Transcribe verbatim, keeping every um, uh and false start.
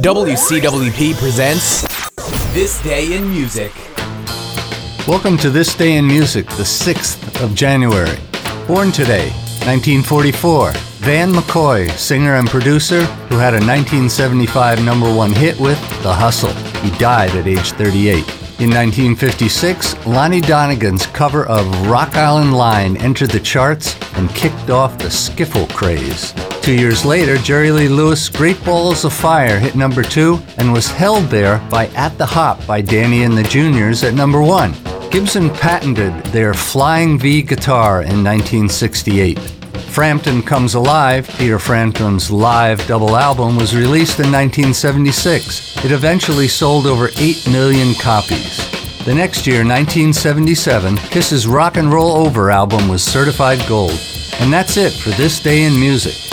W C W P presents This Day in Music. Welcome to This Day in Music, the sixth of January. Born today, nineteen forty-four, Van McCoy, singer and producer who had a nineteen seventy-five number one hit with The Hustle. He died at age thirty-eight. In nineteen fifty-six, Lonnie Donegan's cover of Rock Island Line entered the charts and kicked off the skiffle craze. Two years later, Jerry Lee Lewis' Great Balls of Fire hit number two and was held there by At the Hop by Danny and the Juniors at number one. Gibson patented their Flying V guitar in nineteen sixty-eight. Frampton Comes Alive, Peter Frampton's live double album, was released in nineteen seventy-six. It eventually sold over eight million copies. The next year, nineteen seventy-seven, Kiss's Rock and Roll Over album was certified gold. And that's it for This Day in Music.